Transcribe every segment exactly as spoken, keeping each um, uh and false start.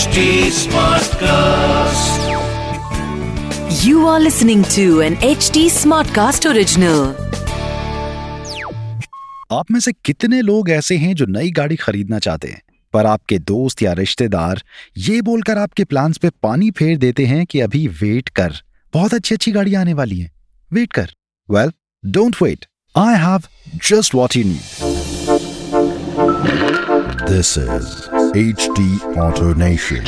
H T Smartcast. You are listening to an H T Smartcast original. आप में से कितने लोग ऐसे हैं जो नई गाड़ी खरीदना चाहते हैं, पर आपके दोस्त या रिश्तेदार ये बोलकर आपके प्लान्स पे पानी फेर देते हैं कि अभी वेट कर, बहुत अच्छी अच्छी गाड़ी आने वाली है, वेट कर. Well, don't wait. I have just what you need. This is H T Auto Nation.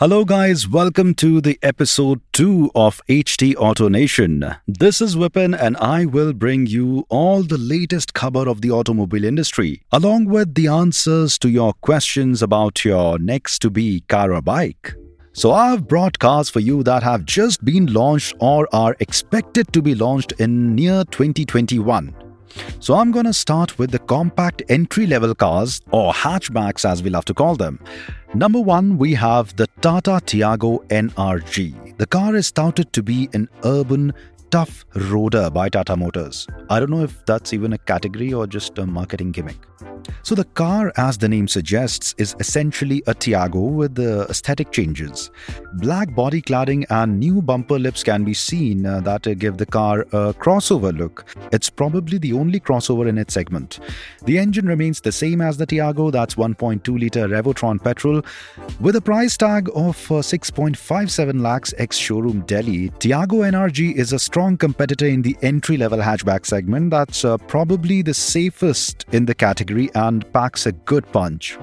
Hello guys, welcome to the episode two of H T Auto Nation. This is Wipin and I will bring you all the latest khabar of the automobile industry, along with the answers to your questions about your next to be car or bike. So I've brought cars for you that have just been launched or are expected to be launched in near twenty twenty-one. So I'm going to start with the compact entry-level cars, or hatchbacks as we love to call them. Number one, we have the Tata Tiago N R G. The car is touted to be an urban tough roader by Tata Motors. I don't know if that's even a category or just a marketing gimmick. So the car, as the name suggests, is essentially a Tiago with the aesthetic changes. Black body cladding and new bumper lips can be seen uh, that uh, give the car a crossover look. It's probably the only crossover in its segment. The engine remains the same as the Tiago, that's one point two litre Revotron petrol. With a price tag of uh, six point five seven lakhs ex-showroom Delhi, Tiago N R G is a strong competitor in the entry-level hatchback segment that's uh, probably the safest in the category and packs a good punch.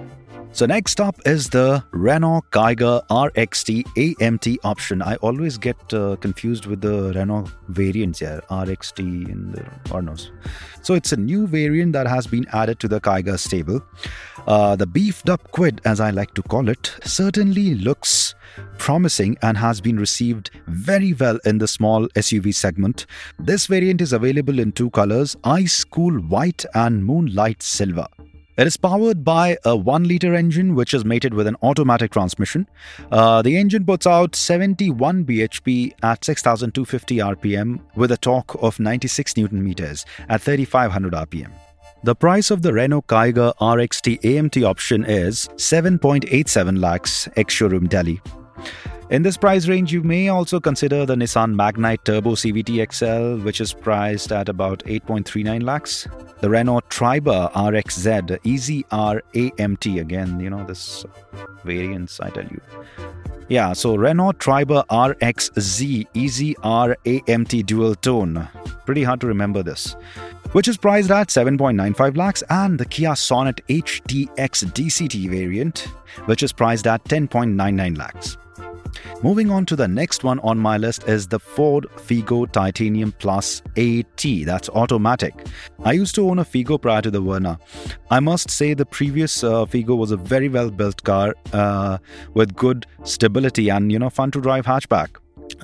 So next up is the Renault Kiger R X T A M T option. I always get uh, confused with the Renault variants here, R X T and the Ornos. So it's a new variant that has been added to the Kiger stable. Uh, the beefed up quid, as I like to call it, certainly looks promising and has been received very well in the small S U V segment. This variant is available in two colors, Ice Cool White and Moonlight Silver. It is powered by a one litre engine which is mated with an automatic transmission. Uh, the engine puts out seventy-one B H P at six thousand two hundred fifty R P M with a torque of ninety-six newton meters at thirty-five hundred R P M. The price of the Renault Kiger R X T A M T option is seven point eight seven lakhs ex-showroom Delhi. In this price range, you may also consider the Nissan Magnite Turbo C V T X L, which is priced at about eight point three nine lakhs. The Renault Triber R X Z E Z R A M T, again, you know, this variance, I tell you. Yeah, so Renault Triber R X Z E Z R A M T Dual Tone. Pretty hard to remember this. Which is priced at seven point nine five lakhs, and the Kia Sonet H T X D C T variant, which is priced at ten point nine nine lakhs. Moving on to the next one on my list is the Ford Figo Titanium Plus A T, that's automatic. I used to own a Figo prior to the Verna. I must say the previous uh, Figo was a very well built car uh, with good stability and, you know, fun to drive hatchback.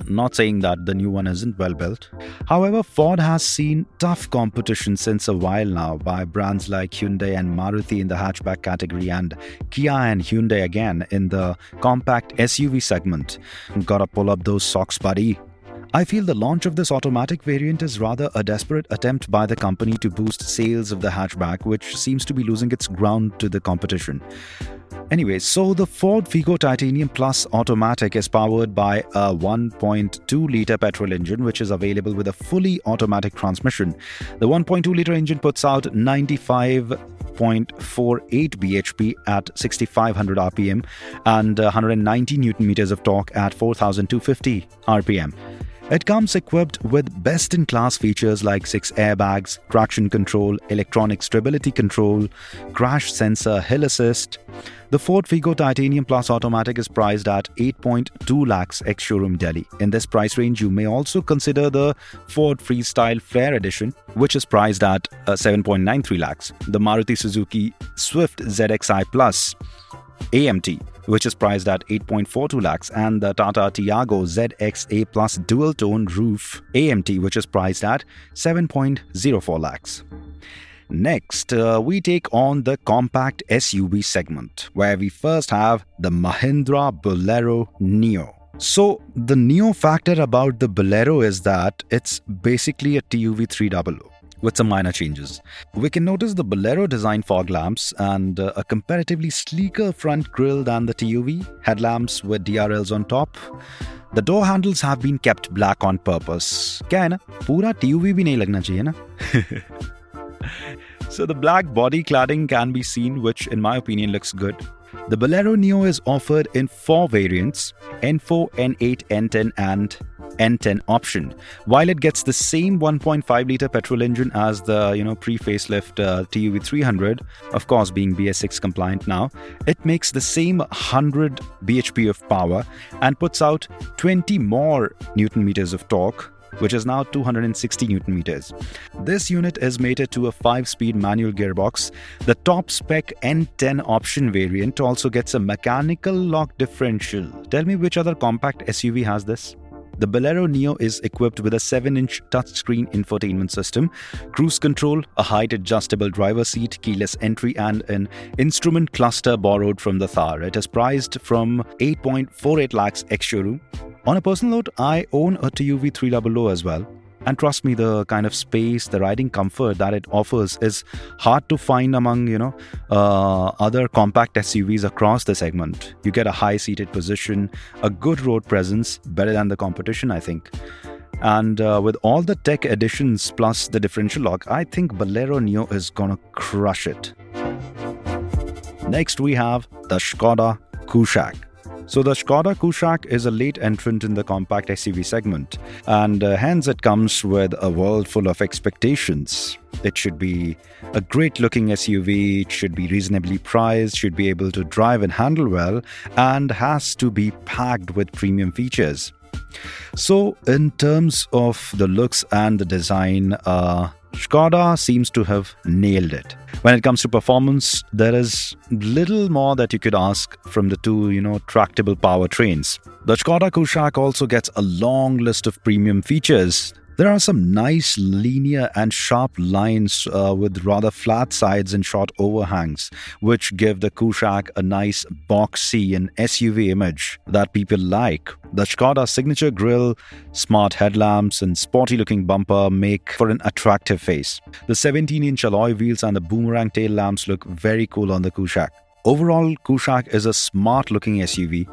Not saying that the new one isn't well built. However, Ford has seen tough competition since a while now by brands like Hyundai and Maruti in the hatchback category and Kia and Hyundai again in the compact S U V segment. Gotta pull up those socks, buddy. I feel the launch of this automatic variant is rather a desperate attempt by the company to boost sales of the hatchback, which seems to be losing its ground to the competition. Anyway, so the Ford Figo Titanium Plus Automatic is powered by a one point two litre petrol engine, which is available with a fully automatic transmission. The one point two litre engine puts out ninety-five point four eight B H P at six thousand five hundred R P M and one hundred ninety newton meters of torque at four thousand two hundred fifty R P M. It comes equipped with best-in-class features like six airbags, traction control, electronic stability control, crash sensor, hill assist. The Ford Figo Titanium Plus Automatic is priced at eight point two lakhs ex-showroom Delhi. In this price range, you may also consider the Ford Freestyle Flare Edition, which is priced at seven point nine three lakhs. The Maruti Suzuki Swift Z X I Plus A M T, which is priced at eight point four two lakhs, and the Tata Tiago Z X A Plus Dual Tone Roof A M T, which is priced at seven point zero four lakhs. Next, uh, we take on the compact S U V segment, where we first have the Mahindra Bolero Neo. So, the Neo factor about the Bolero is that it's basically a T U V three hundred. with some minor changes. We can notice the Bolero design fog lamps and a comparatively sleeker front grille than the T U V, headlamps with D R Ls on top. The door handles have been kept black on purpose. Kya hai na? Pura T U V bhi nahi lagna chahiye na? So the black body cladding can be seen, which in my opinion looks good. The Bolero Neo is offered in four variants, N four, N eight, N ten and N ten option. While it gets the same one point five litre petrol engine as the you know pre-facelift uh, T U V three hundred, of course being B S six compliant now, it makes the same one hundred B H P of power and puts out twenty more Newton meters of torque, which is now two hundred sixty Newton meters. This unit is mated to a five-speed manual gearbox. The top-spec N ten option variant also gets a mechanical lock differential. Tell me which other compact S U V has this? The Bolero Neo is equipped with a seven inch touchscreen infotainment system, cruise control, a height-adjustable driver seat, keyless entry, and an instrument cluster borrowed from the Thar. It is priced from eight point four eight lakhs ex-showroom. On a personal note, I own a T U V three hundred as well. And trust me, the kind of space, the riding comfort that it offers is hard to find among, you know, uh, other compact S U Vs across the segment. You get a high-seated position, a good road presence, better than the competition, I think. And uh, with all the tech additions plus the differential lock, I think Bolero Neo is gonna crush it. Next, we have the Škoda Kushaq. So the Škoda Kushaq is a late entrant in the compact S U V segment, and uh, hence it comes with a world full of expectations. It should be a great-looking S U V, it should be reasonably priced, should be able to drive and handle well, and has to be packed with premium features. So in terms of the looks and the design, uh, Škoda seems to have nailed it. When it comes to performance, there is little more that you could ask from the two, you know, tractable powertrains. The Škoda Kushaq also gets a long list of premium features. There are some nice linear and sharp lines uh, with rather flat sides and short overhangs, which give the Kushaq a nice boxy and S U V image that people like. The Škoda signature grille, smart headlamps and sporty-looking bumper make for an attractive face. The seventeen inch alloy wheels and the boomerang tail lamps look very cool on the Kushaq. Overall, Kushaq is a smart-looking S U V,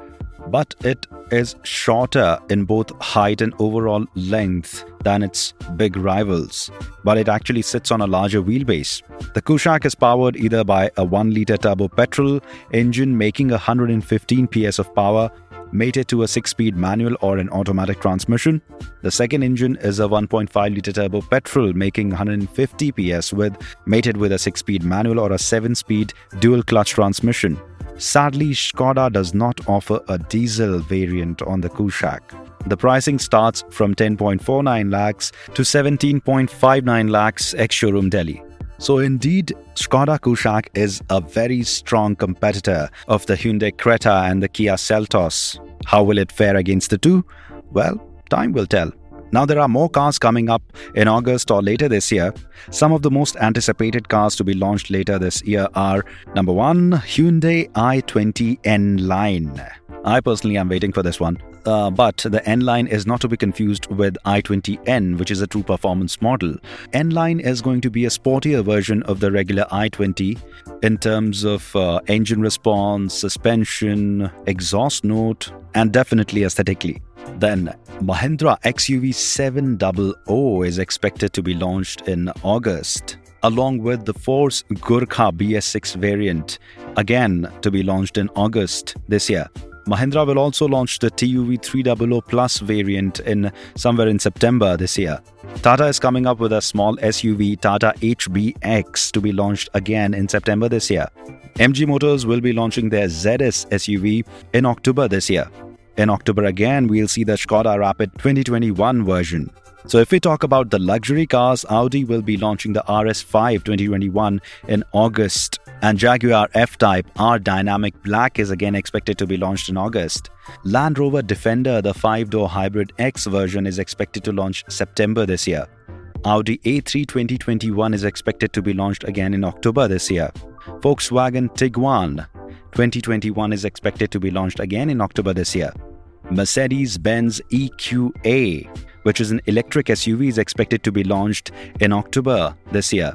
but it is shorter in both height and overall length than its big rivals, but it actually sits on a larger wheelbase. The Kushaq is powered either by a one litre turbo petrol engine making one hundred fifteen P S of power, mated to a six-speed manual or an automatic transmission. The second engine is a one point five litre turbo petrol making one hundred fifty P S with mated with a six-speed manual or a seven-speed dual-clutch transmission. Sadly, Škoda does not offer a diesel variant on the Kushaq. The pricing starts from ten point four nine lakhs to seventeen point five nine lakhs ex-showroom Delhi. So indeed, Škoda Kushaq is a very strong competitor of the Hyundai Creta and the Kia Seltos. How will it fare against the two? Well, time will tell. Now there are more cars coming up in August or later this year. Some of the most anticipated cars to be launched later this year are number one, Hyundai i twenty N Line. I personally am waiting for this one. Uh, but the N-Line is not to be confused with i twenty N, which is a true performance model. N-Line is going to be a sportier version of the regular i twenty in terms of uh, engine response, suspension, exhaust note, and definitely aesthetically. Then, Mahindra X U V seven hundred is expected to be launched in August, along with the Force Gurkha B S six variant, again to be launched in August this year. Mahindra will also launch the T U V three hundred Plus variant in somewhere in September this year. Tata is coming up with a small S U V, Tata H B X, to be launched again in September this year. M G Motors will be launching their Z S S U V in October this year. In October again, we'll see the Skoda Rapid twenty twenty-one version. So if we talk about the luxury cars, Audi will be launching the R S five twenty twenty-one in August. And Jaguar F-Type R-Dynamic Black is again expected to be launched in August. Land Rover Defender, the five-door Hybrid X version, is expected to launch September this year. Audi A three twenty twenty-one is expected to be launched again in October this year. Volkswagen Tiguan twenty twenty-one is expected to be launched again in October this year. Mercedes-Benz E Q A which is an electric S U V, is expected to be launched in October this year.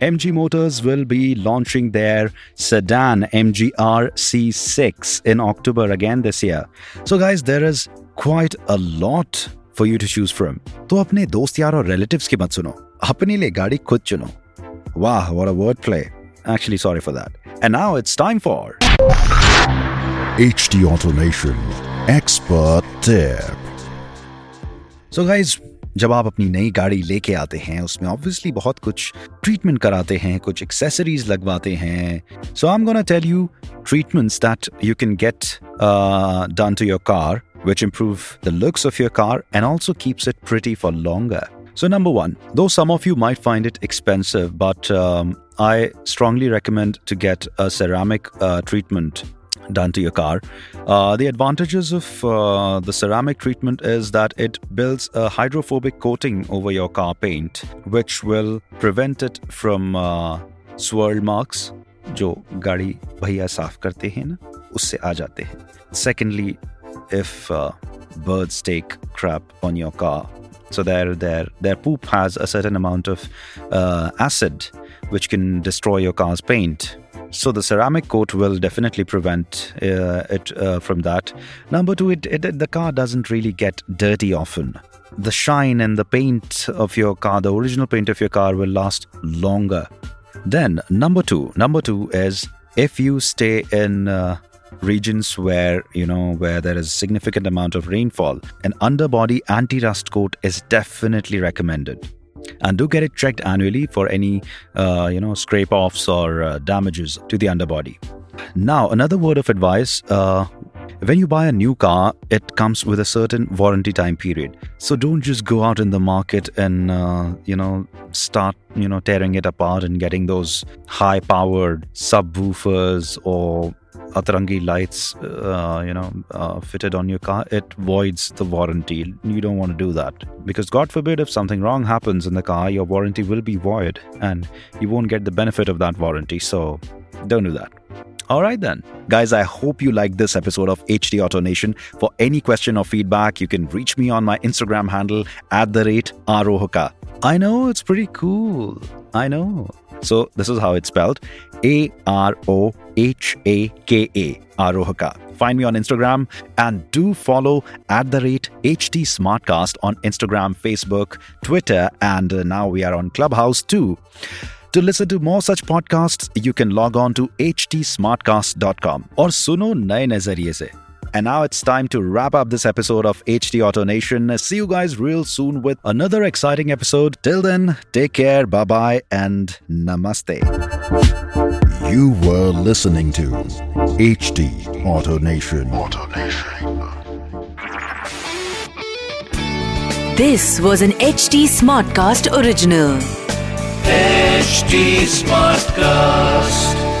M G Motors will be launching their sedan M G R C six in October again this year. So guys, there is quite a lot for you to choose from. तो अपने दोस्त यार और relatives की मत सुनो, अपने लिए गाड़ी खुद चुनो. Wow, what a wordplay. Actually, sorry for that. And now it's time for H T Automation Expert Tip. So guys, जब आप अपनी नई गाड़ी लेके आते हैं उसमें obviously बहुत कुछ treatment कराते हैं, कुछ accessories लगवाते हैं. So I'm gonna tell you treatments that you can get uh, done to your car, which improve the looks of your car and also keeps it pretty for longer. So number one, though some of you might find it expensive, but um, I strongly recommend to get a ceramic uh, treatment done to your car. Uh, the advantages of uh, the ceramic treatment is that it builds a hydrophobic coating over your car paint, which will prevent it from uh, swirl marks, जो गाड़ी भैया साफ करते हैं ना, उससे आ जाते हैं. Secondly, if uh, birds take crap on your car, so their their their poop has a certain amount of uh, acid, which can destroy your car's paint. So the ceramic coat will definitely prevent uh, it uh, from that. Number two, it, it, the car doesn't really get dirty often. The shine and the paint of your car, the original paint of your car, will last longer. Then number two, number two is if you stay in uh, regions where, you know, where there is significant amount of rainfall, an underbody anti-rust coat is definitely recommended. And do get it checked annually for any, uh, you know, scrape-offs or uh, damages to the underbody. Now, another word of advice. Uh, when you buy a new car, it comes with a certain warranty time period. So don't just go out in the market and, uh, you know, start, you know, tearing it apart and getting those high-powered subwoofers or Atarangi lights, uh, you know, uh, fitted on your car. It voids the warranty. You don't want to do that, because God forbid, if something wrong happens in the car, your warranty will be void and you won't get the benefit of that warranty. So don't do that. All right then. Guys, I hope you liked this episode of H T Auto Nation. For any question or feedback, you can reach me on my Instagram handle at the rate Arohaka. I know, it's pretty cool. I know. So this is how it's spelled. A R O H A K A, Arohaka. Find me on Instagram and do follow at the rate H T Smartcast on Instagram, Facebook, Twitter, and now we are on Clubhouse too. To listen to more such podcasts, you can log on to h t smartcast dot com or suno naye nazariye se. And now it's time to wrap up this episode of H T Auto Nation. See you guys real soon with another exciting episode. Till then, take care, bye-bye, and namaste. You were listening to H T Auto Nation. Auto Nation. This was an H T Smartcast original. H T Smartcast.